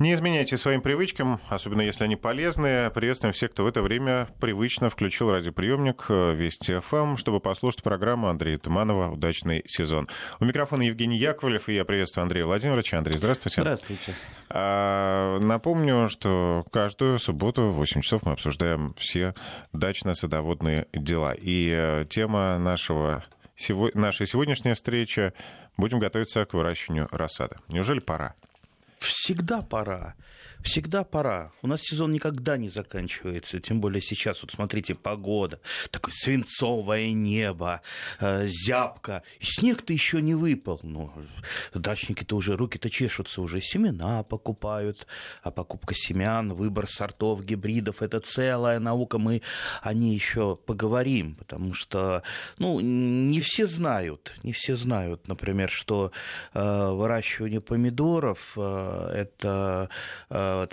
Не изменяйте своим привычкам, особенно если они полезны. Приветствуем всех, кто в это время привычно включил радиоприемник Вести ФМ, чтобы послушать программу Андрея Туманова «Удачный сезон». У микрофона Евгений Яковлев, и я приветствую Андрея Владимировича. Андрей, здравствуйте. Здравствуйте. Напомню, что каждую субботу в 8 часов мы обсуждаем все дачно-садоводные дела. И тема нашей сегодняшней встречи – будем готовиться к выращиванию рассады. Неужели пора? Всегда пора. Всегда пора. У нас сезон никогда не заканчивается. Тем более сейчас, вот смотрите, погода. Такое свинцовое небо, зябко. И снег-то еще не выпал. Ну, дачники-то уже, руки-то чешутся уже. Семена покупают. А покупка семян, выбор сортов, гибридов — это целая наука. Мы о ней еще поговорим. Потому что, не все знают, например, что выращивание помидоров это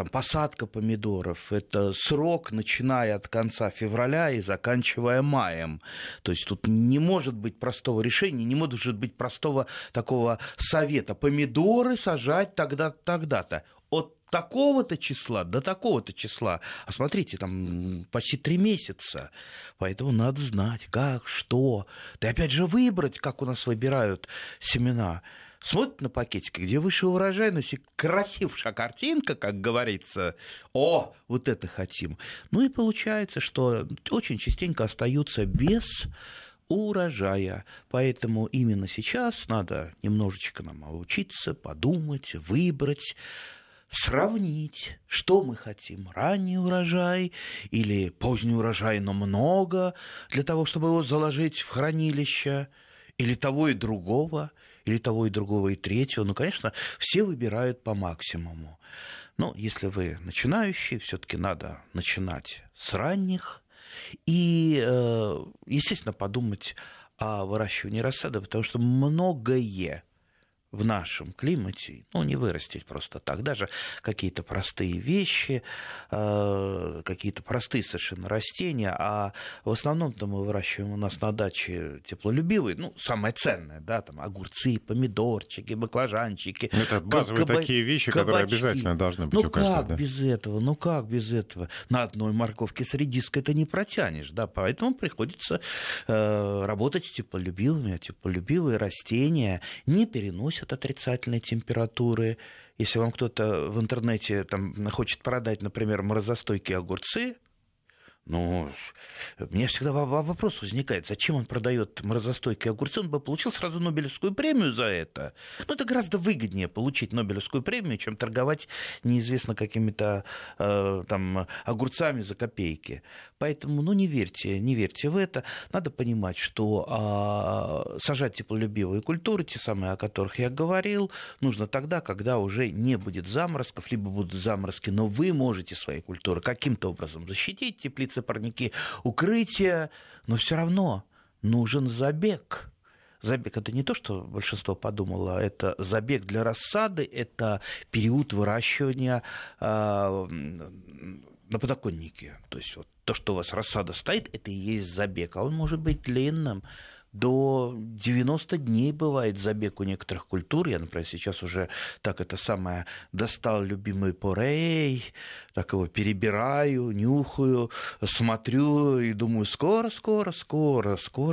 посадка помидоров, это срок, начиная от конца февраля и заканчивая маем. То есть тут не может быть простого решения, не может быть простого такого совета. Помидоры сажать тогда-то, тогда-то. От такого-то числа до такого-то числа. А смотрите, там почти 3 месяца. Поэтому надо знать, как, что. Да и опять же выбрать, как у нас выбирают семена. Смотрят на пакетики, где выше урожайность, красившая картинка, как говорится. О, вот это хотим. Ну и получается, что очень частенько остаются без урожая. Поэтому именно сейчас надо немножечко нам научиться, подумать, выбрать, сравнить, что мы хотим, ранний урожай или поздний урожай, но много, для того, чтобы его заложить в хранилище, или того и другого. Или того, и другого, и третьего. Ну, конечно, все выбирают по максимуму. Но если вы начинающий, все-таки надо начинать с ранних. И, естественно, подумать о выращивании рассады, потому что многое в нашем климате, не вырастить просто так. Даже какие-то простые вещи, какие-то простые совершенно растения, а в основном-то мы выращиваем у нас на даче теплолюбивые, самое ценное, да, там огурцы, помидорчики, баклажанчики. Это базовые такие вещи, кабачки, которые обязательно должны быть у каждого. Как без этого? Как без этого? На одной морковке с редиской это не протянешь, да, поэтому приходится работать с теплолюбивыми, а теплолюбивые растения не переносят отрицательной температуры. Если вам кто-то в интернете хочет продать, например, морозостойкие огурцы, у меня всегда вопрос возникает, зачем он продает морозостойкие огурцы, он бы получил сразу Нобелевскую премию за это. Это гораздо выгоднее получить Нобелевскую премию, чем торговать неизвестно какими-то огурцами за копейки. Поэтому, не верьте в это. Надо понимать, что сажать теплолюбивые культуры, те самые, о которых я говорил, нужно тогда, когда уже не будет заморозков, либо будут заморозки, но вы можете свои культуры каким-то образом защитить, теплицы, парники, укрытия, но все равно нужен забег. Забег — это не то, что большинство подумало, это забег для рассады, это период выращивания на подоконнике. То есть то, что у вас рассада стоит, это и есть забег, а он может быть длинным. До 90 дней бывает забег у некоторых культур. Я, например, сейчас уже достал любимый порей, так его перебираю, нюхаю, смотрю и думаю, скоро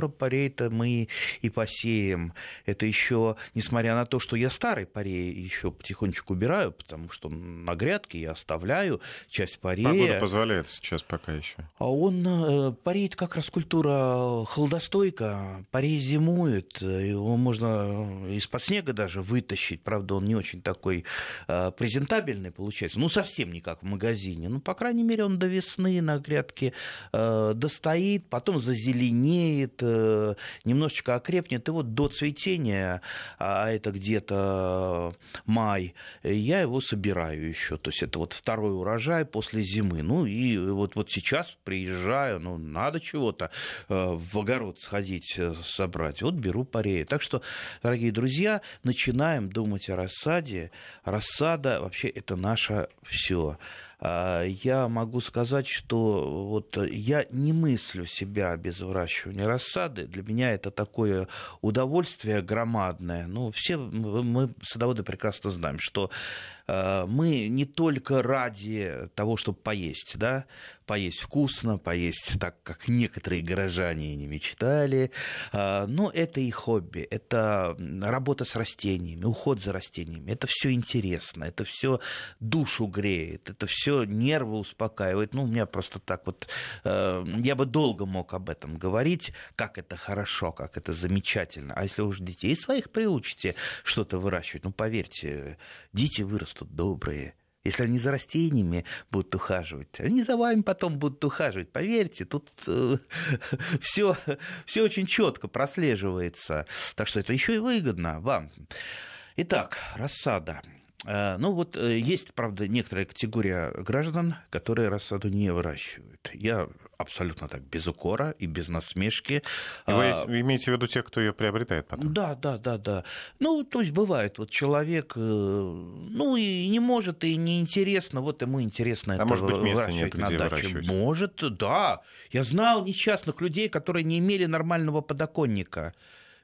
порей-то мы и посеем. Это еще, несмотря на то, что я старый порей еще потихонечку убираю, потому что на грядке я оставляю часть порея. Погода позволяет сейчас пока еще. А он пореет как раз культура холодостойка. Порей зимует, его можно из-под снега даже вытащить. Правда, он не очень такой презентабельный получается. Совсем не как в магазине. По крайней мере, он до весны на грядке достоит, потом зазеленеет, немножечко окрепнет. И до цветения, а это где-то май, я его собираю еще. То есть это 2-й урожай после зимы. И сейчас приезжаю, надо чего-то в огород сходить, собрать. Беру порею. Так что, дорогие друзья, начинаем думать о рассаде. Рассада вообще это наше все. Я могу сказать, что я не мыслю себя без выращивания рассады. Для меня это такое удовольствие громадное. Все мы, садоводы, прекрасно знаем, что мы не только ради того, чтобы поесть, да, поесть вкусно, поесть так, как некоторые горожане и не мечтали, но это и хобби, это работа с растениями, уход за растениями, это все интересно, это все душу греет, это все нервы успокаивает. Ну, у меня просто так вот, я бы долго мог об этом говорить, как это хорошо, как это замечательно. А если уж детей своих приучите что-то выращивать, ну, поверьте, дети вырастут добрые. Если они за растениями будут ухаживать, они за вами потом будут ухаживать. Поверьте, тут все очень четко прослеживается. Так что это еще и выгодно вам. Итак, рассада. Ну вот есть, правда, некоторая категория граждан, которые рассаду не выращивают. Я абсолютно так без укора и без насмешки. И вы имеете в виду тех, кто ее приобретает потом? Да. Ну, то есть бывает, вот человек, ну, и не может, и не интересно, вот ему интересно это может быть, места выращивать нет, на даче. Выращивать? Может, да. Я знал несчастных людей, которые не имели нормального подоконника.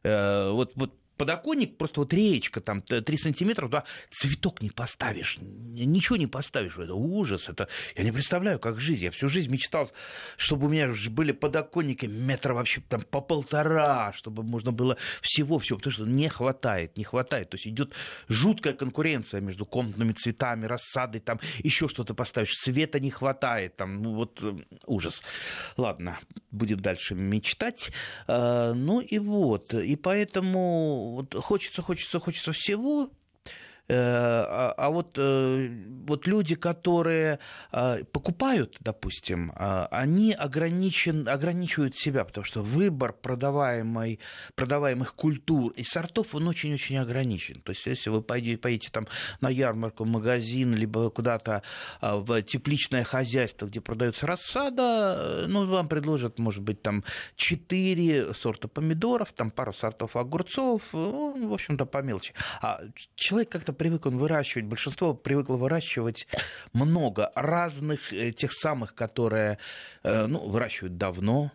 Вот подоконник, просто вот реечка, там 3 сантиметра, туда цветок не поставишь, ничего не поставишь. Это ужас, это... Я не представляю, как жизнь. Я всю жизнь мечтал, чтобы у меня были подоконники метра вообще там по полтора, чтобы можно было всего-всего, потому что не хватает. То есть идет жуткая конкуренция между комнатными цветами, рассадой, там еще что-то поставишь, света не хватает, там, ну вот ужас. Ладно, будем дальше мечтать. Ну и вот, и поэтому... Вот хочется всего, вот люди, которые покупают, допустим, они ограничивают себя, потому что выбор продаваемых культур и сортов, он очень-очень ограничен. То есть, если вы поедете там на ярмарку, в магазин, либо куда-то в тепличное хозяйство, где продается рассада, ну, вам предложат, может быть, там 4 сорта помидоров, там пару сортов огурцов, ну, в общем-то, по мелочи. А человек как-то привык он выращивать, большинство привыкло выращивать много разных, тех самых, которые выращивают давно,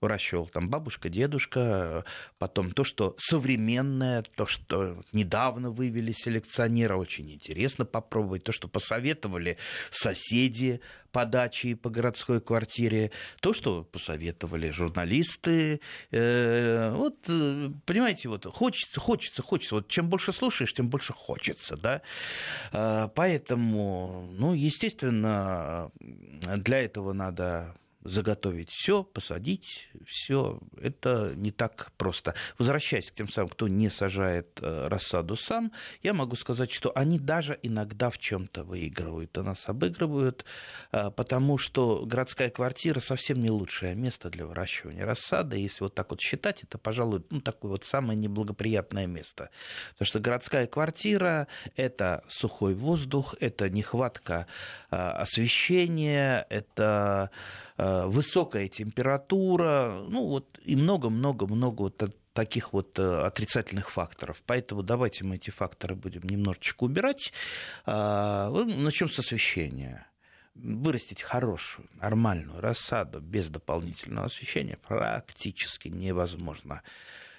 выращивал там бабушка, дедушка, потом то, что современное, то, что недавно вывели селекционера, очень интересно попробовать, то, что посоветовали соседи по даче и по городской квартире, то, что посоветовали журналисты. Вот, понимаете, вот хочется. Вот чем больше слушаешь, тем больше хочется, да? Поэтому, естественно, для этого надо... заготовить все, посадить все, это не так просто. Возвращаясь к тем самым, кто не сажает рассаду сам, я могу сказать, что они даже иногда в чем-то выигрывают, а нас обыгрывают, потому что городская квартира совсем не лучшее место для выращивания рассады. Если вот так вот считать, это, пожалуй, такое вот самое неблагоприятное место. Потому что городская квартира – это сухой воздух, это нехватка освещения, это... высокая температура, и много-много-много вот таких вот отрицательных факторов. Поэтому давайте мы эти факторы будем немножечко убирать. Начнем с освещения. Вырастить хорошую, нормальную рассаду без дополнительного освещения практически невозможно.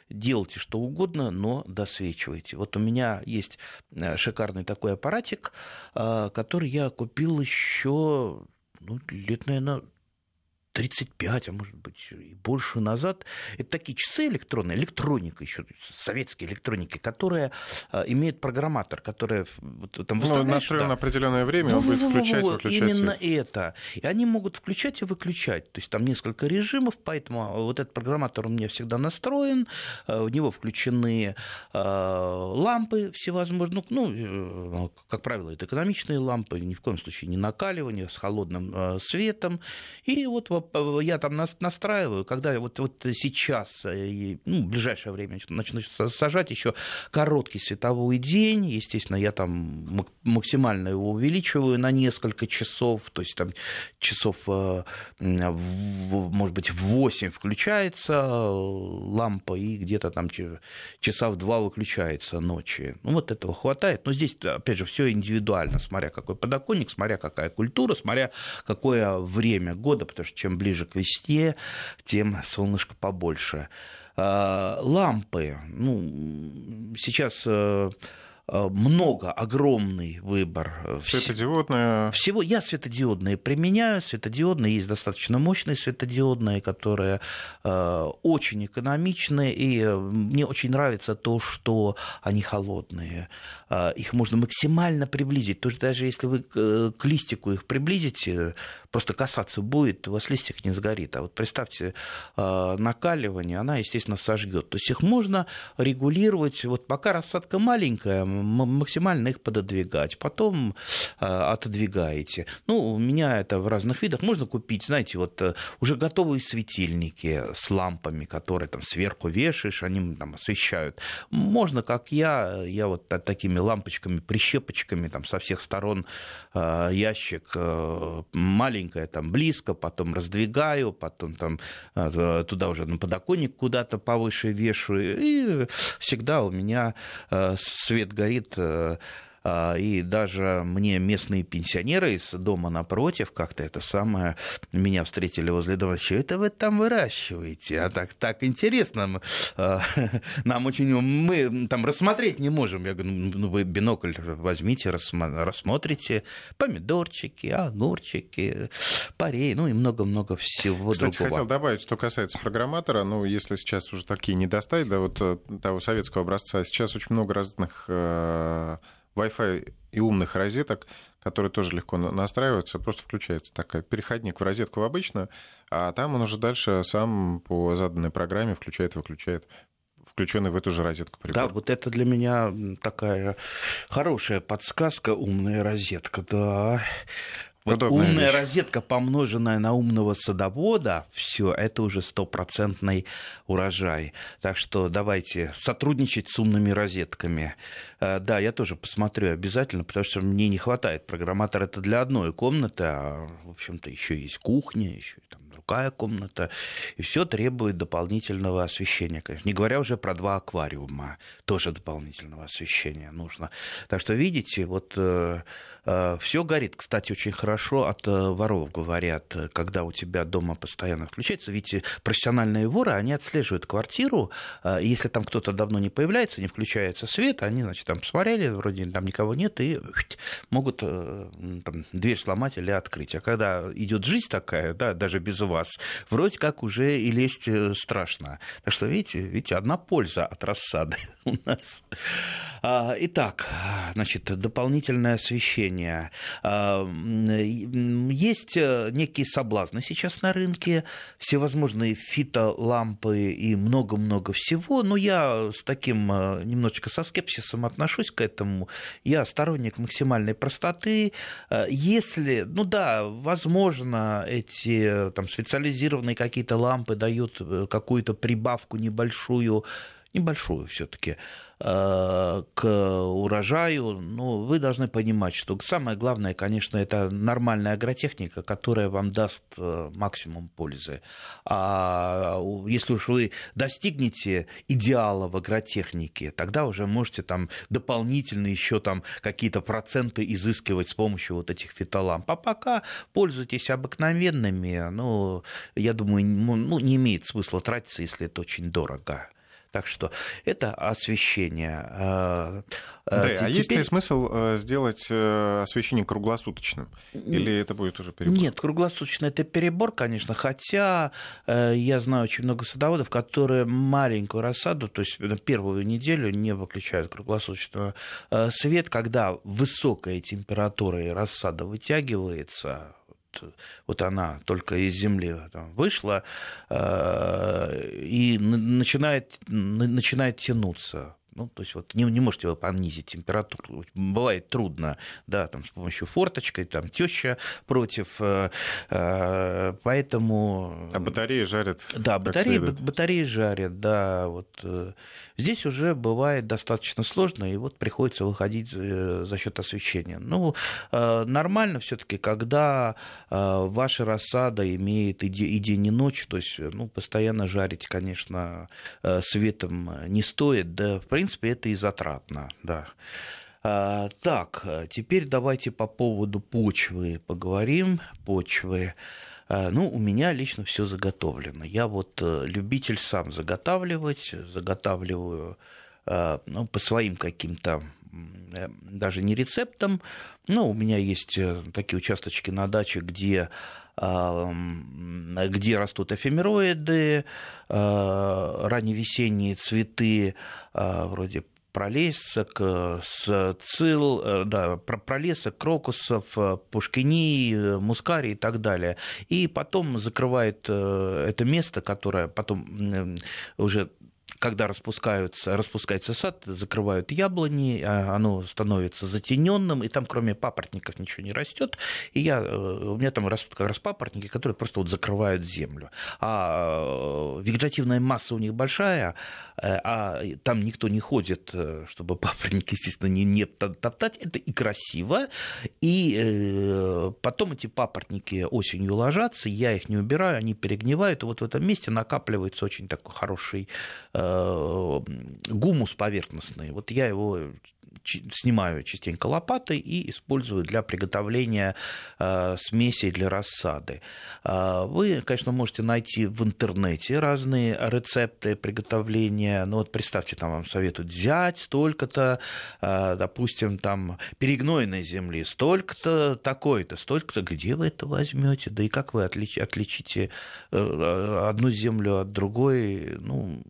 Делайте что угодно, но досвечивайте. Вот у меня есть шикарный такой аппаратик, который я купил еще лет, наверное, 35, а может быть и больше назад. Это такие часы электронные, электроника еще, советские электроники, которые имеют программатор, которые... настроен на определенное время, он будет включать и выключать. Именно это. И они могут включать и выключать. То есть там несколько режимов, поэтому вот этот программатор у меня всегда настроен, в него включены лампы всевозможные. Ну, как правило, это экономичные лампы, ни в коем случае не накаливание, с холодным светом. И вот я там настраиваю, когда вот сейчас, в ближайшее время начну сажать, еще короткий световой день, естественно, я там максимально его увеличиваю на несколько часов, то есть там часов, может быть, в 8 включается лампа и где-то там часа в 2 выключается ночи. Вот этого хватает, но здесь, опять же, все индивидуально, смотря какой подоконник, смотря какая культура, смотря какое время года, потому что чем ближе к весне, тем солнышко побольше. Лампы. Сейчас много, огромный выбор. Светодиодные? Всего. Я светодиодные применяю. Светодиодные есть достаточно мощные светодиодные, которые очень экономичные. И мне очень нравится то, что они холодные. Их можно максимально приблизить. То есть даже если вы к листику их приблизите, просто касаться будет, у вас листик не сгорит. А вот представьте, накаливание, она, естественно, сожгет. То есть их можно регулировать. Вот пока рассадка маленькая, максимально их пододвигать, потом отодвигаете. Ну, у меня это в разных видах. Можно купить, знаете, вот уже готовые светильники с лампами, которые там сверху вешаешь, они там освещают. Можно, как я вот такими лампочками, прищепочками там со всех сторон ящик маленькое, там близко, потом раздвигаю, потом там туда уже на подоконник куда-то повыше вешаю, и всегда у меня свет горит. И даже мне местные пенсионеры из дома напротив как-то это самое меня встретили возле дома. Что это вы там выращиваете? А так интересно. Нам очень... Мы там рассмотреть не можем. Я говорю, ну вы бинокль возьмите, рассмотрите. Помидорчики, огурчики, парей, ну и много-много всего. Кстати, другого. Хотел добавить, что касается программатора. Ну, если сейчас уже такие не достать, да, вот того советского образца. Сейчас очень много разных... Wi-Fi и умных розеток, которые тоже легко настраиваются, просто включается такой переходник в розетку в обычную, а там он уже дальше сам по заданной программе включает-выключает включенный в эту же розетку прибор. Да, вот это для меня такая хорошая подсказка, умная розетка, да. Вот умная вещь. Розетка, помноженная на умного садовода, все, это уже стопроцентный урожай. Так что давайте сотрудничать с умными розетками. Да, я тоже посмотрю обязательно, потому что мне не хватает. Программатор — это для одной комнаты, а, в общем-то, еще есть кухня, еще там другая комната. И все требует дополнительного освещения, конечно. Не говоря уже про 2 аквариума, тоже дополнительного освещения нужно. Так что, видите, вот... Все горит, кстати, очень хорошо от воров говорят, когда у тебя дома постоянно включается. Ведь профессиональные воры, они отслеживают квартиру, если там кто-то давно не появляется, не включается свет, они, значит, там посмотрели, вроде там никого нет, и могут там дверь сломать или открыть. А когда идет жизнь такая, да, даже без вас, вроде как уже и лезть страшно. Так что, видите, одна польза от рассады у нас. Итак, значит, дополнительное освещение. Есть некие соблазны сейчас на рынке, всевозможные фитолампы и много-много всего, но я с таким немножечко со скепсисом отношусь к этому. Я сторонник максимальной простоты. Если, ну да, возможно, эти там специализированные какие-то лампы дают какую-то прибавку небольшую все-таки к урожаю, но вы должны понимать, что самое главное, конечно, это нормальная агротехника, которая вам даст максимум пользы. А если уж вы достигнете идеала в агротехнике, тогда уже можете там дополнительно еще там какие-то проценты изыскивать с помощью вот этих фитоламп. А пока пользуйтесь обыкновенными, но я думаю, не имеет смысла тратиться, если это очень дорого. Так что это освещение. Андрей, а есть ли смысл сделать освещение круглосуточным? Или это будет уже перебор? Нет, круглосуточно это перебор, конечно. Хотя я знаю очень много садоводов, которые маленькую рассаду, то есть первую неделю не выключают круглосуточного свет, когда высокая температура и рассада вытягивается. Вот она только из земли там вышла и начинает тянуться. Ну, то есть вот не можете вы понизить температуру. Бывает трудно, да, там с помощью форточки, там теща против, поэтому... А батареи жарят. Да, батареи жарят, да. Вот. Здесь уже бывает достаточно сложно, и вот приходится выходить за счет освещения. Ну, нормально все-таки, когда ваша рассада имеет и день, и ночь, то есть, ну, постоянно жарить, конечно, светом не стоит, да, в принципе, это и затратно, да. Так, теперь давайте по поводу почвы поговорим. Почвы. Ну, у меня лично все заготовлено. Я вот любитель сам заготавливать, заготавливаю ну, по своим каким-то даже не рецептом, но у меня есть такие участочки на даче, где растут эфемероиды, ранневесенние цветы вроде пролесок, сцилл, да, пролесок, крокусов, пушкинии, мускари и так далее. И потом закрывает это место, которое потом уже, когда распускается сад, закрывают яблони, оно становится затененным, и там кроме папоротников ничего не растет. И у меня там растут как раз папоротники, которые просто вот закрывают землю. А вегетативная масса у них большая, а там никто не ходит, чтобы папоротники, естественно, не топтать. Это и красиво. И потом эти папоротники осенью ложатся, я их не убираю, они перегнивают. И вот в этом месте накапливается очень такой хороший гумус поверхностный. Вот я его снимаю частенько лопатой и использую для приготовления смесей для рассады. Вы, конечно, можете найти в интернете разные рецепты приготовления. Ну вот представьте, там вам советуют взять столько-то, допустим, там перегнойной земли, столько-то, такой-то, столько-то. Где вы это возьмете? Да и как вы отличите одну землю от другой? Ну,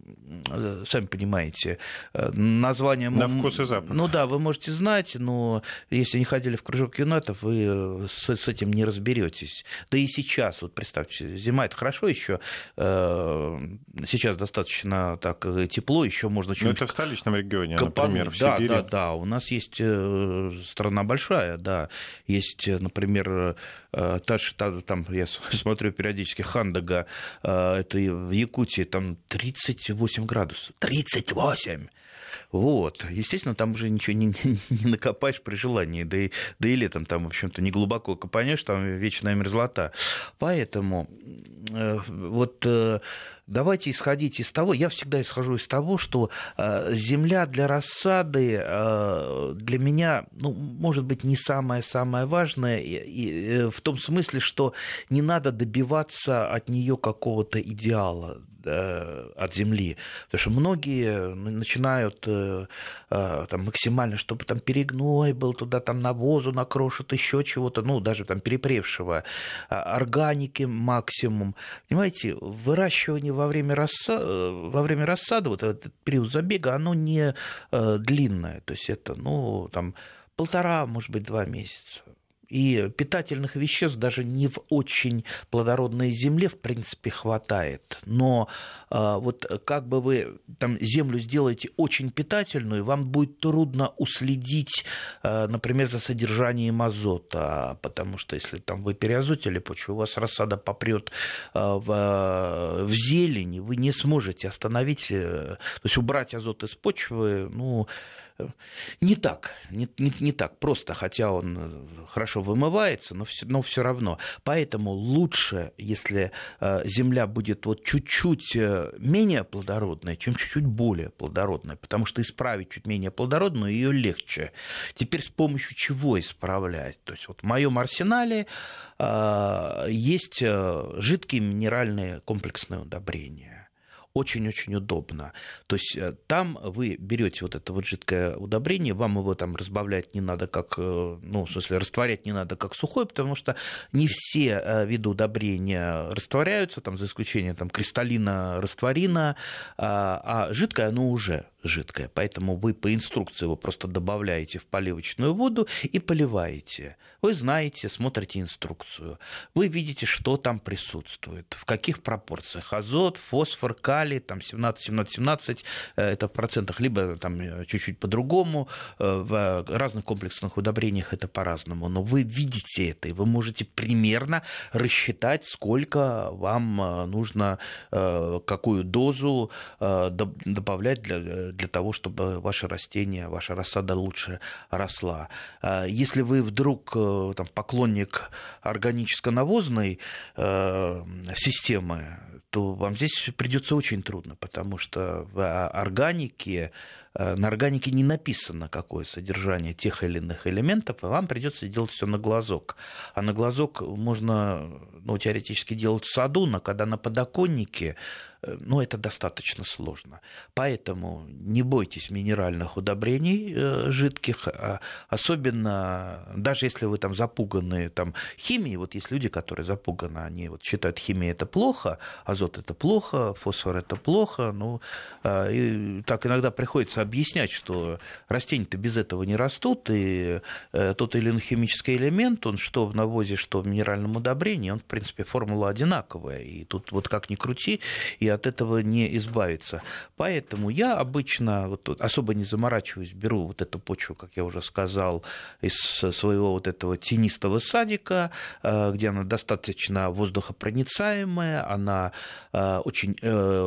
сами понимаете, название... На вкус и запах. Ну да, вы можете знать, но если не ходили в кружок юнатов, вы с этим не разберетесь. Да и сейчас, вот представьте, зима, это хорошо еще, сейчас достаточно так тепло, еще можно... Ну это в столичном регионе, например, в Сибири. Да, у нас есть страна большая, да, есть, например, там я смотрю периодически Хандага, это в Якутии, там 38 градусов. 38! Вот. Естественно, там уже ничего не накопаешь при желании. Да и летом там, в общем-то, не глубоко копанешь, там вечная мерзлота. Поэтому вот давайте исходить из того, я всегда исхожу из того, что земля для рассады для меня, ну, может быть, не самое-самое важное, и в том смысле, что не надо добиваться от нее какого-то идеала, от земли. Потому что многие начинают там, максимально, чтобы там перегной был, туда там навозу накрошат, еще чего-то, ну, даже там перепревшего, органики максимум. Понимаете, выращивание во время рассады, вот этот период забега, оно не длинное. То есть это, ну, там, 1,5, может быть, 2 месяца. И питательных веществ даже не в очень плодородной земле, в принципе, хватает. Но вот как бы вы там землю сделаете очень питательную, вам будет трудно уследить, например, за содержанием азота, потому что если там вы переазотили почву, у вас рассада попрет в зелень, вы не сможете остановить, то есть убрать азот из почвы, ну... Не так просто, хотя он хорошо вымывается, но все равно. Поэтому лучше, если земля будет вот чуть-чуть менее плодородная, чем чуть-чуть более плодородная, потому что исправить чуть менее плодородную ее легче. Теперь с помощью чего исправлять? То есть вот в моем арсенале есть жидкие минеральные комплексные удобрения. Очень-очень удобно. То есть там вы берете вот это вот жидкое удобрение, вам его там разбавлять не надо как, ну, в смысле, растворять не надо как сухое, потому что не все виды удобрения растворяются, там, за исключением там, кристаллина, растворина, а жидкое оно уже жидкое. Поэтому вы по инструкции его просто добавляете в поливочную воду и поливаете. Вы знаете, смотрите инструкцию. Вы видите, что там присутствует, в каких пропорциях. Азот, фосфор, калий, там 17-17-17, это в процентах, либо там чуть-чуть по-другому. В разных комплексных удобрениях это по-разному. Но вы видите это, и вы можете примерно рассчитать, сколько вам нужно, какую дозу добавлять для того, чтобы ваше растение, ваша рассада лучше росла. Если вы вдруг там, поклонник органическо-навозной системы, то вам здесь придется очень трудно, потому что в органике на органике не написано, какое содержание тех или иных элементов, и вам придется делать все на глазок. А на глазок можно, ну, теоретически делать в саду, но когда на подоконнике, ну, это достаточно сложно. Поэтому не бойтесь минеральных удобрений жидких, особенно даже если вы там запуганы там, химией. Вот есть люди, которые запуганы, они вот считают, химия это плохо, азот это плохо, фосфор это плохо. Ну, и так иногда приходится объяснять, что растения-то без этого не растут, и тот или иной химический элемент, он что в навозе, что в минеральном удобрении, он, в принципе, формула одинаковая. И тут вот как ни крути, и от этого не избавиться. Поэтому я обычно вот, особо не заморачиваюсь, беру вот эту почву, как я уже сказал, из своего вот этого тенистого садика, где она достаточно воздухопроницаемая, она очень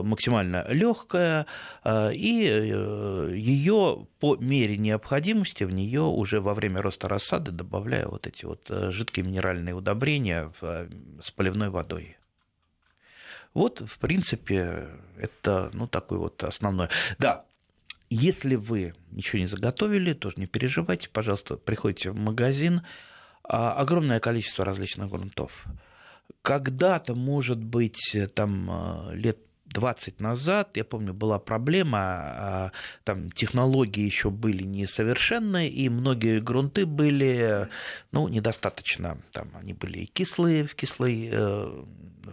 максимально легкая, и ее по мере необходимости в нее уже во время роста рассады добавляю вот эти вот жидкие минеральные удобрения с поливной водой. Вот, в принципе, это, ну, такое вот основное. Да, если вы ничего не заготовили, тоже не переживайте, пожалуйста, приходите в магазин. Огромное количество различных грунтов. Когда-то, может быть, там лет 20 назад, я помню, была проблема, там технологии еще были несовершенны, и многие грунты были, ну, недостаточно, там они были и кислые, в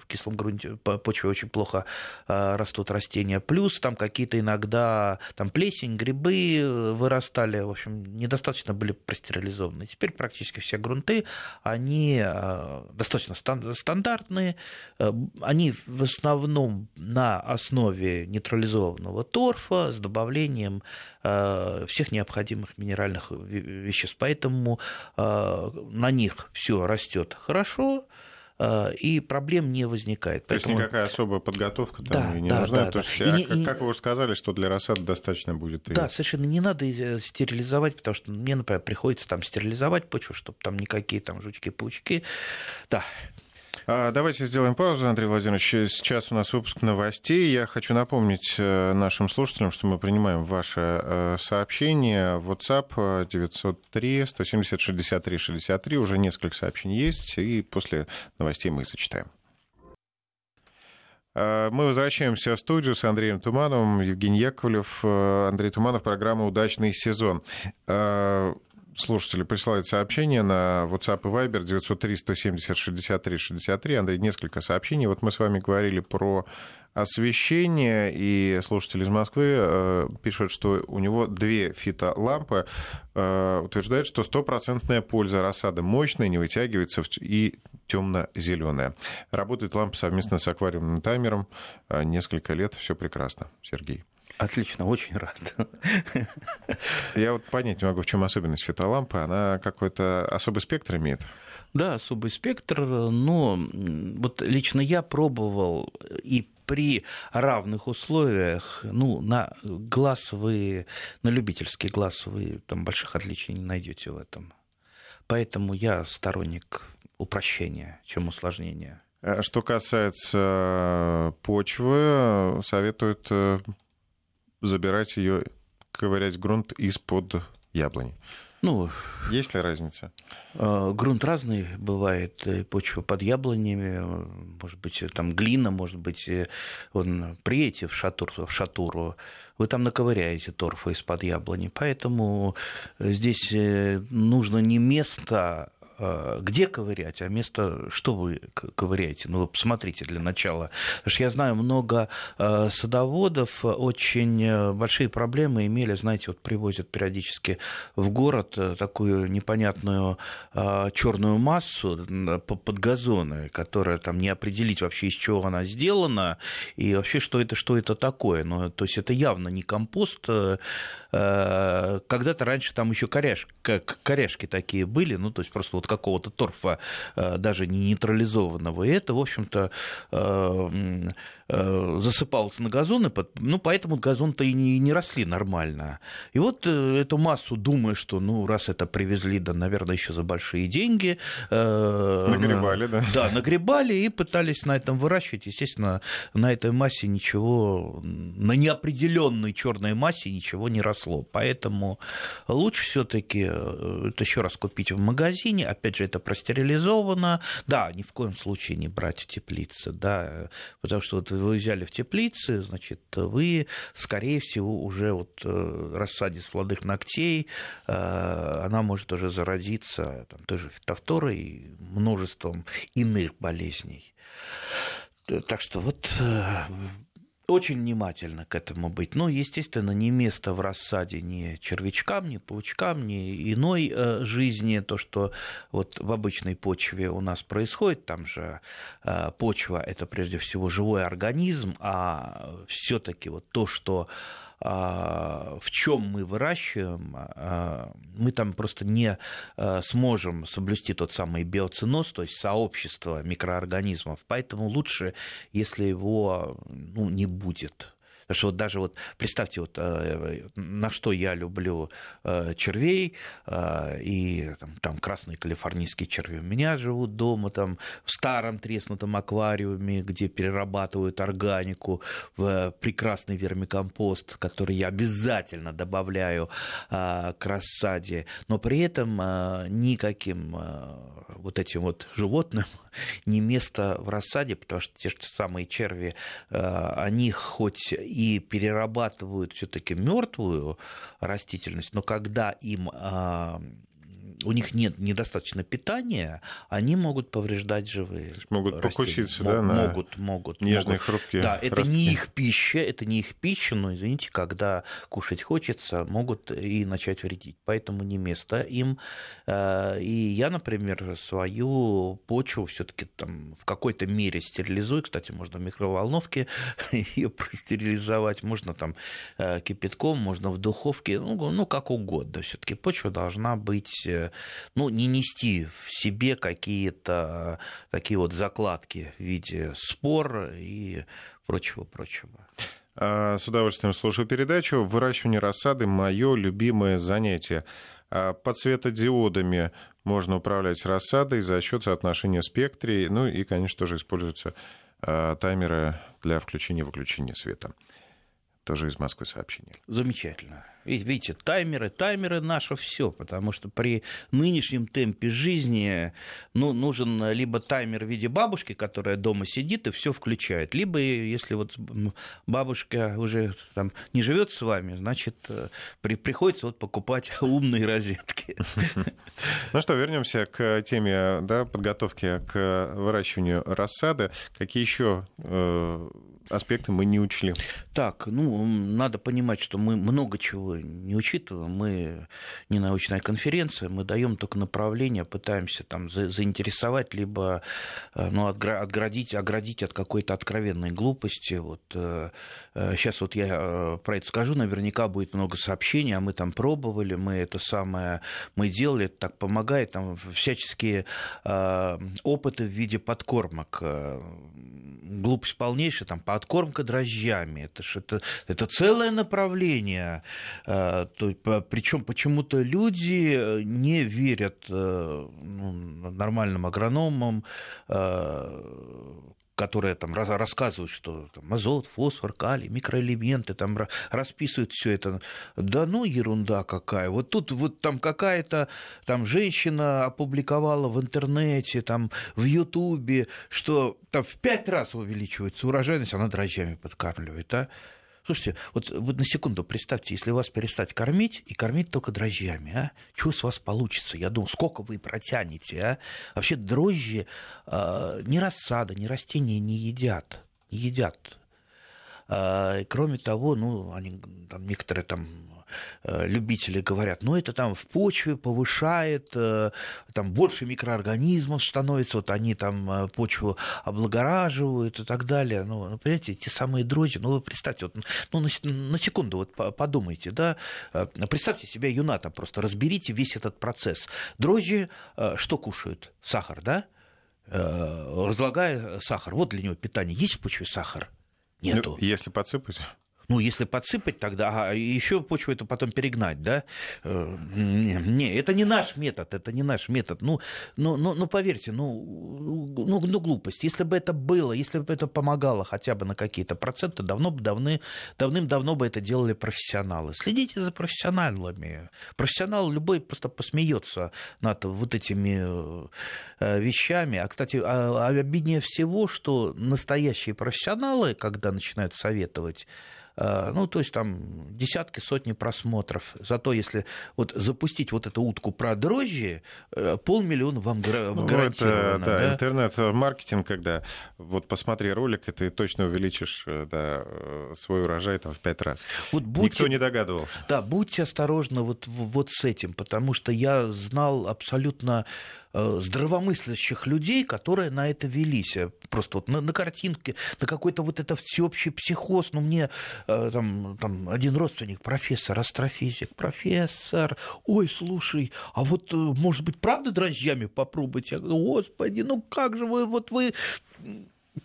кислом грунте, почве очень плохо растут растения, плюс там какие-то иногда, там плесень, грибы вырастали, в общем, недостаточно были простерилизованы. Теперь практически все грунты, они достаточно стандартные, они в основном на основе нейтрализованного торфа с добавлением всех необходимых минеральных веществ. Поэтому на них все растет хорошо, и проблем не возникает. Поэтому... То есть никакая особая подготовка там не нужна? Да, потому что, как вы уже сказали, что для рассады достаточно будет... Да, совершенно не надо стерилизовать, потому что мне, например, приходится там стерилизовать почву, чтобы там никакие там жучки-паучки... Да. Давайте сделаем паузу, Андрей Владимирович. Сейчас у нас выпуск новостей. Я хочу напомнить нашим слушателям, что мы принимаем ваше сообщение в WhatsApp 903-170-63-63. Уже несколько сообщений есть, и после новостей мы их зачитаем. Мы возвращаемся в студию с Андреем Тумановым, Евгений Яковлев, Андрей Туманов, программа «Удачный сезон». Слушатели присылают сообщения на WhatsApp и Viber 903-170-63-63. Андрей, несколько сообщений. Вот мы с вами говорили про освещение, и слушатель из Москвы пишет, что у него две фитолампы, утверждает, что 100% польза рассады, мощная, не вытягивается и темно-зеленая. Работает лампа совместно с аквариумным таймером несколько лет, все прекрасно, Сергей. Отлично, очень рад. Я вот понять не могу, в чем особенность фитолампы. Она какой-то особый спектр имеет? Да, особый спектр, но вот лично я пробовал и при равных условиях, ну, на глаз вы, на любительский глаз вы там больших отличий не найдете в этом. Поэтому я сторонник упрощения, чем усложнения. Что касается почвы, советуют... забирать ее, ковырять грунт из-под яблони. Ну, есть ли разница? Грунт разный бывает, почва под яблонями, может быть, там глина, может быть, он приедете в шатуру, вы там наковыряете торфа из-под яблони. Поэтому здесь нужно не место, где ковырять, а место, что вы ковыряете. Ну, вы посмотрите для начала. Потому что я знаю, много садоводов очень большие проблемы имели, знаете, вот привозят периодически в город такую непонятную черную массу под газоны, которая там не определить вообще, из чего она сделана, и вообще, что это такое. Ну, то есть это явно не компост. Когда-то раньше там еще коряшки такие были, ну, то есть просто вот вот какого-то торфа, даже не нейтрализованного. И это, в общем-то, засыпалось на газоны, ну, поэтому газон-то и не росли нормально. И вот эту массу, думаю, что, ну, раз это привезли, да, наверное, еще за большие деньги. Нагребали, да? Да, нагребали и пытались на этом выращивать. Естественно, на этой массе ничего, на неопределенной черной массе ничего не росло. Поэтому лучше все-таки это еще раз купить в магазине. Опять же, это простерилизовано. Да, ни в коем случае не брать теплицы, да, потому что вот вы взяли в теплице, значит, вы, скорее всего, уже вот рассадница молодых ногтей, она может уже заразиться там, той же фитофторой и множеством иных болезней. Так что вот очень внимательно к этому быть. Но, естественно, не место в рассаде ни червячкам, ни паучкам, ни иной жизни. То, что вот в обычной почве у нас происходит, там же почва – это прежде всего живой организм, а все-таки вот то, что в чем мы выращиваем, мы там просто не сможем соблюсти тот самый биоценоз, то есть сообщество микроорганизмов. Поэтому лучше, если его, ну, не будет. Потому что вот даже вот представьте, вот, на что я люблю червей, и там красные калифорнийские черви у меня живут дома, там, в старом треснутом аквариуме, где перерабатывают органику в прекрасный вермикомпост, который я обязательно добавляю к рассаде, но при этом никаким вот этим вот животным не место в рассаде, потому что те же самые черви, они хоть и перерабатывают все-таки мертвую растительность, но когда у них нет недостаточно питания, они могут повреждать живые растения. Могут покуситься, да, на нежные, хрупкие растения. Да, это не их пища, но, извините, когда кушать хочется, могут и начать вредить. Поэтому не место им. И я, например, свою почву все-таки там в какой-то мере стерилизую. Кстати, можно в микроволновке ее простерилизовать, можно там кипятком, можно в духовке, ну как угодно. Все-таки почва должна быть, ну, не нести в себе какие-то такие вот закладки в виде спор и прочего-прочего. С удовольствием слушаю передачу. Выращивание рассады – мое любимое занятие. Под светодиодами можно управлять рассадой за счет соотношения спектрий. Ну и, конечно, тоже используются таймеры для включения и выключения света. Тоже из Москвы сообщение. Замечательно. Видите, таймеры наше все, потому что при нынешнем темпе жизни, ну, нужен либо таймер в виде бабушки, которая дома сидит и все включает, либо, если вот бабушка уже там не живет с вами, значит, приходится вот покупать умные розетки. Ну что, вернемся к теме, да, подготовки к выращиванию рассады. Какие еще аспекты мы не учли? Так, ну, надо понимать, что мы много чего не учитываем. Мы не научная конференция, мы даем только направление, пытаемся там заинтересовать, либо, ну, оградить от какой-то откровенной глупости. Вот, сейчас вот я про это скажу, наверняка будет много сообщений, а мы там пробовали, мы это самое, мы делали, это так помогает, там всяческие опыты в виде подкормок. Глупость полнейшая, там, подкормка дрожжами, это целое направление. Причем почему-то люди не верят, ну, нормальным агрономам, которые там рассказывают, что там азот, фосфор, калий, микроэлементы, там расписывают все это. Да ну ерунда какая. Вот тут вот там какая-то там женщина опубликовала в интернете, там в Ютубе, что там в 5 раз увеличивается урожайность, она дрожжами подкармливает, а? Слушайте, вот на секунду представьте, если вас перестать кормить, и кормить только дрожжами, а? Чего с вас получится? Я думаю, сколько вы протянете, а? Вообще дрожжи ни рассада, ни растения не едят. Кроме того, ну, они, там, некоторые там любители говорят, ну, это там в почве повышает, там больше микроорганизмов становится, вот они там почву облагораживают и так далее. Ну, понимаете, те самые дрожжи, ну, вы представьте, вот, ну, на секунду вот подумайте, да, представьте себе юна, там просто разберите весь этот процесс. Дрожжи что кушают? Сахар, да? Разлагая сахар, вот для него питание. Есть в почве сахар? Нету. Если подсыпать... Ну, если подсыпать, тогда еще почву это потом перегнать, да? Не, это не наш метод, это не наш метод. Ну поверьте, ну глупость. Если бы это было, если бы это помогало хотя бы на какие-то проценты, давным-давно бы это делали профессионалы. Следите за профессионалами. Профессионал любой просто посмеется над вот этими вещами. А, кстати, обиднее всего, что настоящие профессионалы, когда начинают советовать, ну, то есть там десятки, сотни просмотров. Зато если вот запустить вот эту утку про дрожжи, 500 000 вам гарантировано. Это, да, интернет-маркетинг, когда вот посмотри ролик, и ты точно увеличишь, да, свой урожай там в 5 раз. Вот будьте, никто не догадывался. Да, будьте осторожны вот с этим, потому что я знал абсолютно здравомыслящих людей, которые на это велись. Просто вот на картинке, на какой-то вот это всеобщий психоз. Ну, мне там один родственник, профессор, астрофизик, профессор, ой, слушай, а вот, может быть, правда дрожжами попробовать? Я говорю, господи, ну как же вы, вот вы...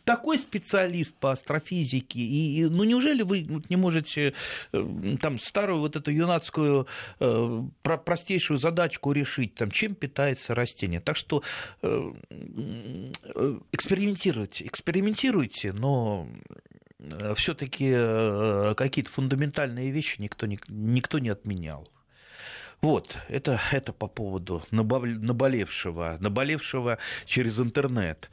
такой специалист по астрофизике, и ну неужели вы не можете там старую вот эту юнацкую простейшую задачку решить, там, чем питается растение? Так что экспериментируйте, но все-таки какие-то фундаментальные вещи никто не отменял. Вот, это по поводу наболевшего через интернет.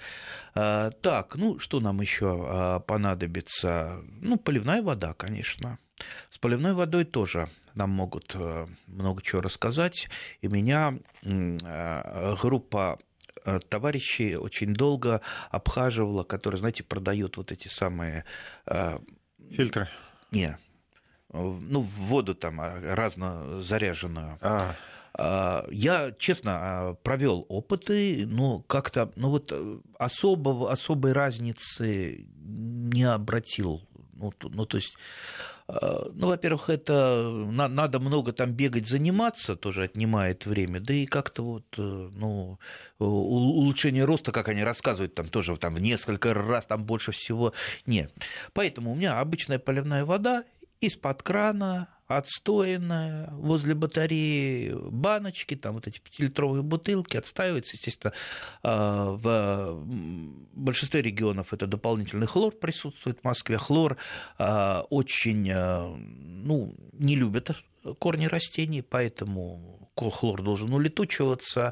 Так, ну, что нам еще понадобится? Ну, поливная вода, конечно. С поливной водой тоже нам могут много чего рассказать. И меня группа товарищей очень долго обхаживала, которые, знаете, продают вот эти самые... Фильтры? Нет. Ну, в воду там разнозаряженную. Я, честно, провел опыты, но как-то вот особой разницы не обратил. Ну, то есть, ну, во-первых, это надо много там бегать, заниматься, тоже отнимает время, да и как-то вот, ну, улучшение роста, как они рассказывают, там тоже там, в несколько раз там больше всего. Нет. Поэтому у меня обычная поливная вода, из-под крана, отстоянная, возле батареи баночки, там вот эти 5-литровые бутылки, отстаивается, естественно, в большинстве регионов это дополнительный хлор присутствует, в Москве хлор очень, ну, не любят корни растений, поэтому хлор должен улетучиваться.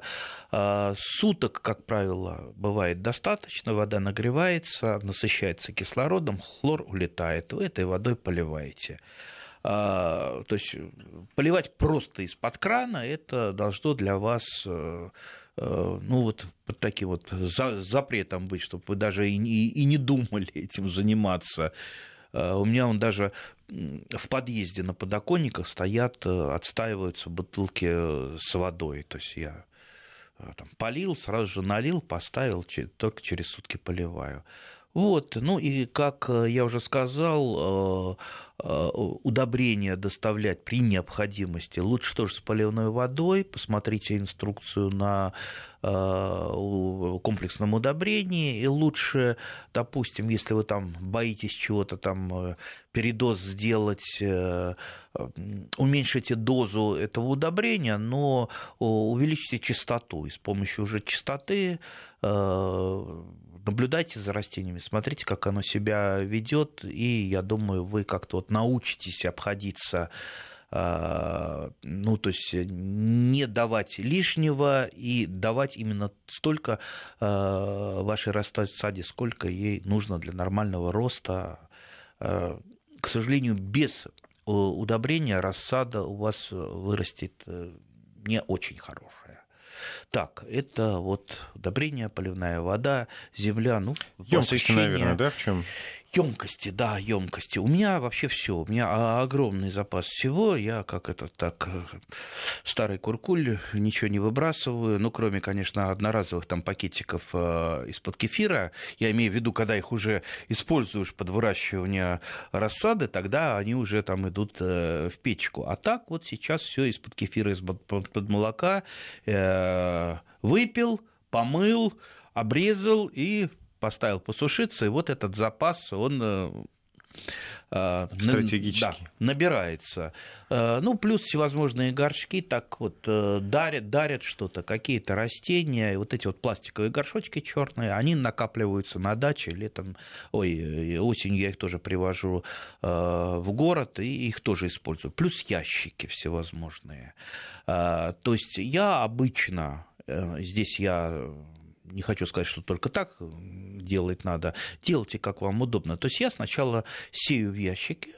Суток, как правило, бывает достаточно, вода нагревается, насыщается кислородом, хлор улетает, вы этой водой поливаете. То есть поливать просто из-под крана, это должно для вас... ну, вот под таким вот запретом быть, чтобы вы даже и не думали этим заниматься. У меня он даже в подъезде на подоконниках стоят, отстаиваются бутылки с водой. То есть я там полил, сразу же налил, поставил, только через сутки поливаю. Вот, ну и, как я уже сказал, удобрения доставлять при необходимости лучше тоже с поливной водой. Посмотрите инструкцию на комплексном удобрении. И лучше, допустим, если вы там боитесь чего-то там, передоз сделать, уменьшите дозу этого удобрения, но увеличите частоту. И с помощью уже частоты наблюдайте за растениями, смотрите, как оно себя ведет, и я думаю, вы как-то вот научитесь обходиться, ну, то есть не давать лишнего и давать именно столько вашей рассаде, сколько ей нужно для нормального роста. К сожалению, без удобрения рассада у вас вырастет не очень хорошая. Так, это вот удобрения, поливная вода, земля, ну, емкости, наверное, да, в чем? Емкости, да, емкости. У меня вообще все. У меня огромный запас всего. Я, как это так, старый куркуль, ничего не выбрасываю. Ну, кроме, конечно, одноразовых там пакетиков из-под кефира. Я имею в виду, когда их уже используешь под выращивание рассады, тогда они уже там идут в печку. А так вот сейчас все из-под кефира, из-под молока. Выпил, помыл, обрезал и поставил посушиться, и вот этот запас, он стратегически. Да, набирается. Ну, плюс всевозможные горшки так вот дарят что-то, какие-то растения, и вот эти вот пластиковые горшочки черные, они накапливаются на даче летом, осенью я их тоже привожу в город, и их тоже использую. Плюс ящики всевозможные. То есть я обычно, здесь я не хочу сказать, что только так делать надо. Делайте, как вам удобно. То есть я сначала сею в ящике,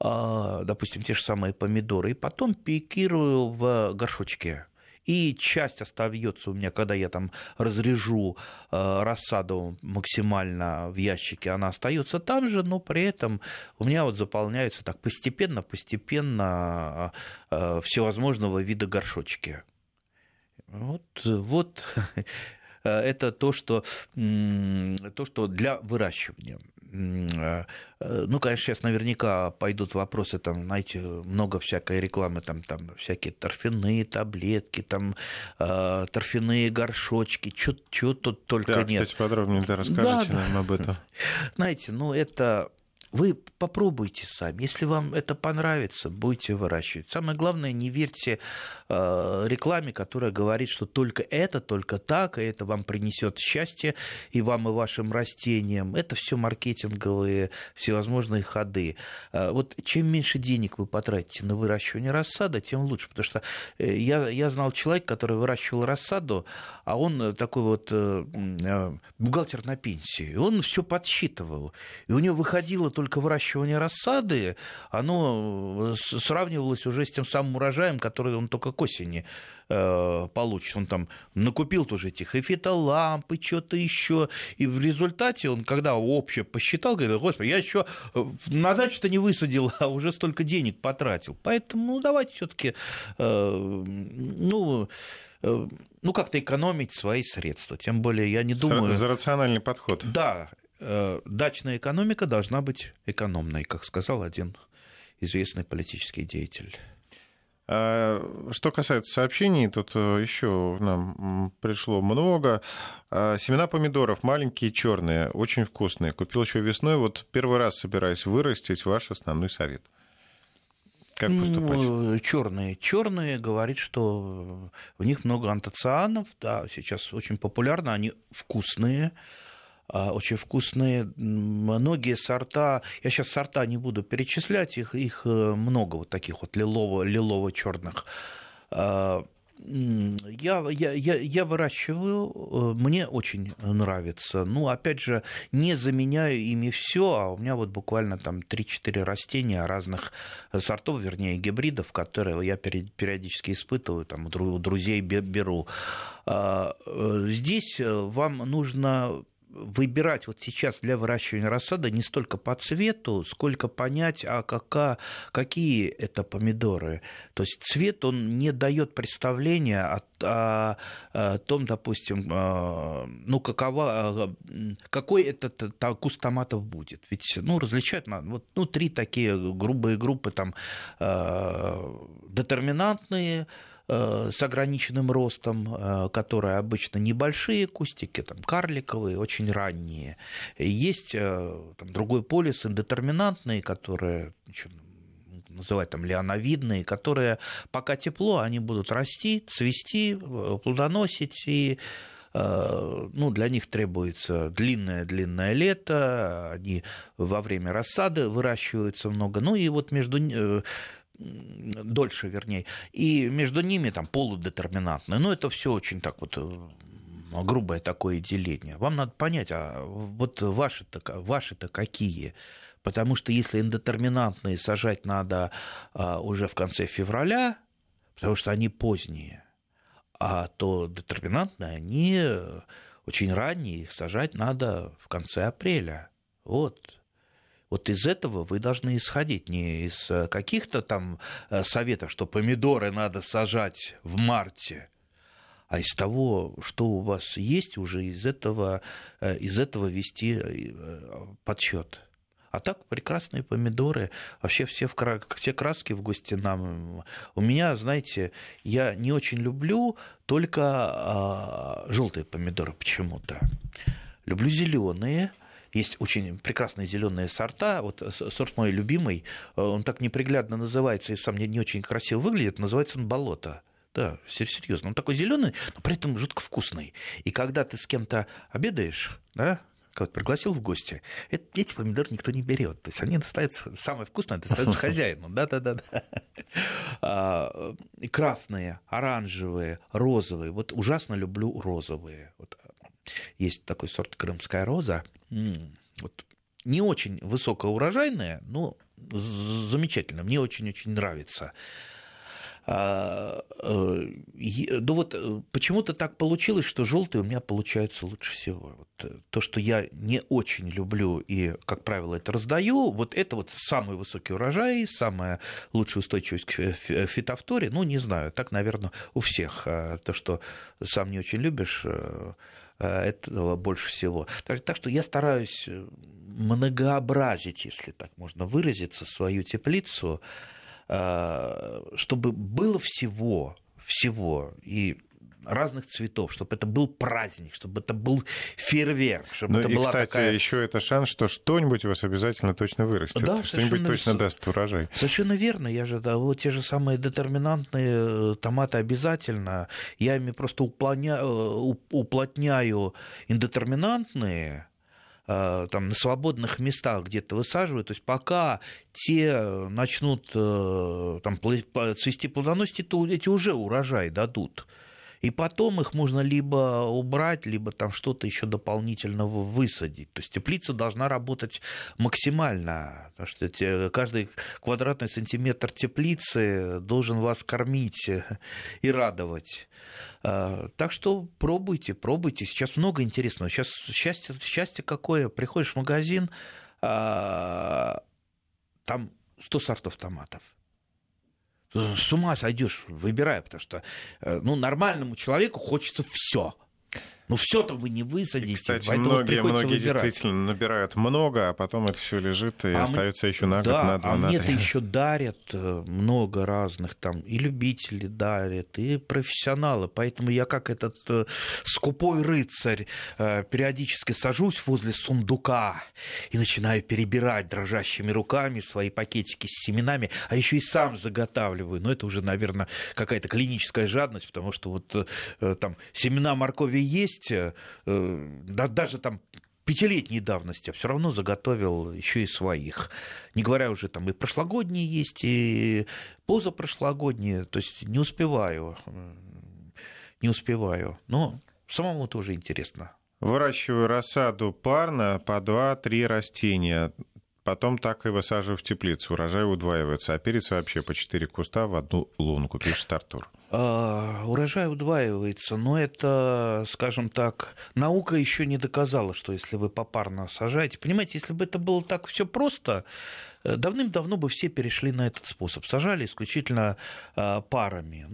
допустим, те же самые помидоры, и потом пикирую в горшочке. И часть остается у меня, когда я там разрежу рассаду максимально в ящике, она остается там же, но при этом у меня вот заполняются так постепенно всевозможного вида горшочки. Вот. Это то, что для выращивания. Ну, конечно, сейчас наверняка пойдут вопросы, там, знаете, много всякой рекламы, там всякие торфяные таблетки, там, торфяные горшочки, чего тут только да, нет. Кстати, подробнее расскажите нам об этом. Знаете, ну, это вы попробуйте сами. Если вам это понравится, будете выращивать. Самое главное, не верьте рекламе, которая говорит, что только это, только так, и это вам принесет счастье и вам, и вашим растениям. Это все маркетинговые всевозможные ходы. Вот чем меньше денег вы потратите на выращивание рассады, тем лучше. Потому что я знал человека, который выращивал рассаду, а он такой вот бухгалтер на пенсии. Он все подсчитывал. И у него выходило только выращивание рассады, оно сравнивалось уже с тем самым урожаем, который он только к осени получит. Он там накупил тоже этих и фитоламп, и что-то еще. И в результате он, когда вообще посчитал, говорит: господи, я еще на дачу-то не высадил, а уже столько денег потратил. Поэтому давайте все-таки как-то экономить свои средства. Тем более, я не думаю... За рациональный подход. Да. Дачная экономика должна быть экономной, как сказал один известный политический деятель. Что касается сообщений, тут еще нам пришло много. Семена помидоров маленькие, черные, очень вкусные. Купил еще весной. Вот первый раз собираюсь вырастить. Ваш основной совет. Как поступать? Черные говорит, что в них много антоцианов. Да, сейчас очень популярно. Они вкусные. Очень вкусные. Многие сорта, я сейчас сорта не буду перечислять, их много вот таких вот лилово-черных. Я выращиваю, мне очень нравится. Ну, опять же, не заменяю ими все, а у меня вот буквально там 3-4 растения разных сортов, вернее, гибридов, которые я периодически испытываю, там, у друзей беру. Здесь вам нужно выбирать вот сейчас для выращивания рассады не столько по цвету, сколько понять, какие это помидоры. То есть цвет, он не дает представления о том, допустим, какой этот куст томатов будет. Ведь различают три такие грубые группы, там, детерминантные, с ограниченным ростом, которые обычно небольшие кустики, там, карликовые, очень ранние. Есть там, другой полис, индетерминантные, которые называют там лиановидные, которые пока тепло, они будут расти, цвести, плодоносить, и для них требуется длинное лето, они во время рассады выращиваются много, ну и вот дольше. И между ними там полудетерминантные. Ну, это все очень так вот грубое такое деление. Вам надо понять, а вот ваши-то какие? Потому что если индетерминантные сажать надо уже в конце февраля, потому что они поздние, А то детерминантные, они очень ранние, их сажать надо в конце апреля. Вот из этого вы должны исходить, не из каких-то там советов, что помидоры надо сажать в марте, а из того, что у вас есть, уже из этого вести подсчет. А так прекрасные помидоры, вообще все краски в гости нам. У меня, знаете, я не очень люблю только желтые помидоры почему-то. Люблю зеленые. Есть очень прекрасные зеленые сорта. Вот сорт мой любимый, он так неприглядно называется и сам не очень красиво выглядит, называется он «Болото». Да, серьезно, он такой зеленый, но при этом жутко вкусный. И когда ты с кем-то обедаешь, да, кого-то пригласил в гости, эти помидоры никто не берет. То есть они достаются, самое вкусное достается хозяину. Да. Красные, оранжевые, розовые. Вот ужасно люблю розовые. Есть такой сорт «Крымская роза». Не очень высокоурожайная, но замечательно. Мне очень-очень нравится. Да вот почему-то так получилось, что желтые у меня получаются лучше всего. То, что я не очень люблю и, как правило, это раздаю, это самый высокий урожай, самая лучшая устойчивость к фитофторе. Ну, не знаю, так, наверное, у всех. То, что сам не очень любишь, этого больше всего. Так что я стараюсь многообразить, если так можно выразиться, свою теплицу, чтобы было всего и разных цветов, чтобы это был праздник, чтобы это был фейерверк, чтобы это была кстати, такая... еще это шанс, что что-нибудь у вас обязательно точно вырастет, да, что-нибудь точно даст урожай. Совершенно верно, те же самые детерминантные томаты обязательно, я ими просто уплотняю индетерминантные, там, на свободных местах где-то высаживают, то есть пока те начнут там цвести, плодоносить, то эти уже урожай дадут. И потом их можно либо убрать, либо там что-то еще дополнительно высадить. То есть теплица должна работать максимально, потому что каждый квадратный сантиметр теплицы должен вас кормить и радовать. Так что пробуйте. Сейчас много интересного. Сейчас счастье какое. Приходишь в магазин, там 100 сортов томатов. С ума сойдешь, выбирая, потому что нормальному человеку хочется все. Все-то вы не высадите. И, кстати, многие действительно набирают много, а потом это все лежит и остается еще на год, на два, на три. А мне-то еще дарят много разных там, и любители дарят, и профессионалы. Поэтому я, как этот скупой рыцарь, периодически сажусь возле сундука и начинаю перебирать дрожащими руками свои пакетики с семенами, а еще и сам заготавливаю. Но это уже, наверное, какая-то клиническая жадность, потому что там семена моркови есть, даже там 5-летней давности, а все равно заготовил еще и своих. Не говоря уже, там и прошлогодние есть, и позапрошлогодние. То есть не успеваю. Но самому тоже интересно. Выращиваю рассаду парно по 2-3 растения. Потом так и высаживаю в теплицу. Урожай удваивается. А перец вообще по 4 куста в одну лунку, пишет Артур. Урожай удваивается, но это, скажем так, наука еще не доказала, что если вы попарно сажаете. Понимаете, если бы это было так все просто, давным-давно бы все перешли на этот способ. Сажали исключительно парами.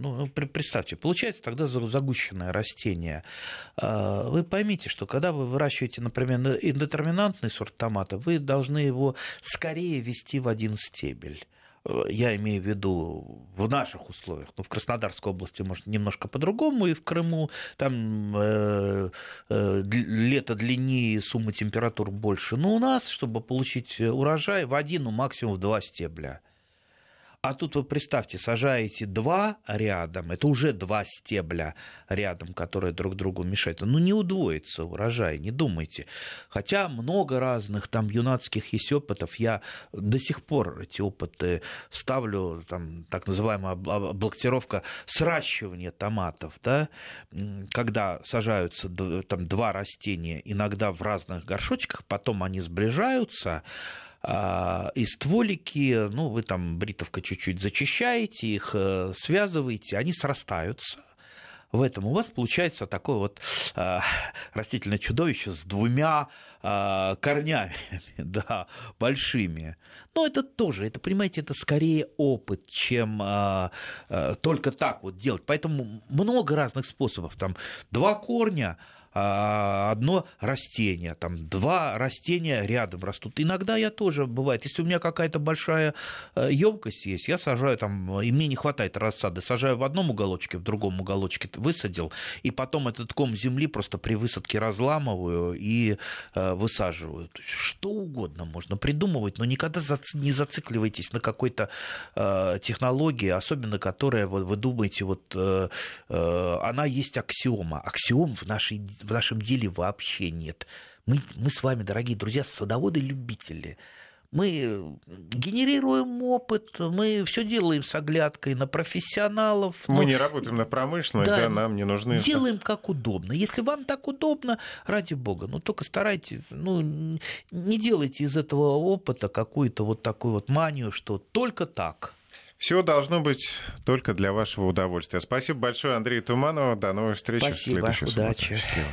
Представьте, получается тогда загущенное растение. Вы поймите, что когда вы выращиваете, например, индетерминантный сорт томата, вы должны его скорее вести в один стебель. Я имею в виду в наших условиях. В Краснодарской области, может, немножко по-другому, и в Крыму. Там лето длиннее, сумма температур больше. Но у нас, чтобы получить урожай, в один, максимум в 2 стебля. А тут вы представьте, сажаете 2 рядом, это уже 2 стебля рядом, которые друг другу мешают. Не удвоится урожай, не думайте. Хотя много разных там юнацких есть опытов. Я до сих пор эти опыты ставлю, там, так называемая блокировка сращивания томатов, да? Когда сажаются там 2 растения, иногда в разных горшочках, потом они сближаются, и стволики, вы там бритовкой чуть-чуть зачищаете их, связываете, они срастаются. в этом. У вас получается такое вот растительное чудовище с двумя корнями, да, большими. Но это тоже, это, понимаете, это скорее опыт, чем только так вот делать. Поэтому много разных способов. Там два корня, одно растение, там два растения рядом растут. Иногда я тоже, бывает, если у меня какая-то большая емкость есть, я сажаю там, и мне не хватает рассады, сажаю в одном уголочке, в другом уголочке высадил, и потом этот ком земли просто при высадке разламываю и высаживаю. Что угодно можно придумывать, но никогда не зацикливайтесь на какой-то технологии, особенно которая, вы думаете, вот она есть аксиома. Аксиом в нашем деле вообще нет. Мы с вами, дорогие друзья, садоводы-любители. Мы генерируем опыт, мы все делаем с оглядкой на профессионалов. Мы не работаем на промышленность, да, нам не нужны. Делаем как удобно. Если вам так удобно, ради бога, только старайтесь, не делайте из этого опыта какую-то вот такую вот манию, что только так. Все должно быть только для вашего удовольствия. Спасибо большое, Андрей Туманов. До новых встреч. Спасибо. В следующую субботу. Удачи. Счастливо.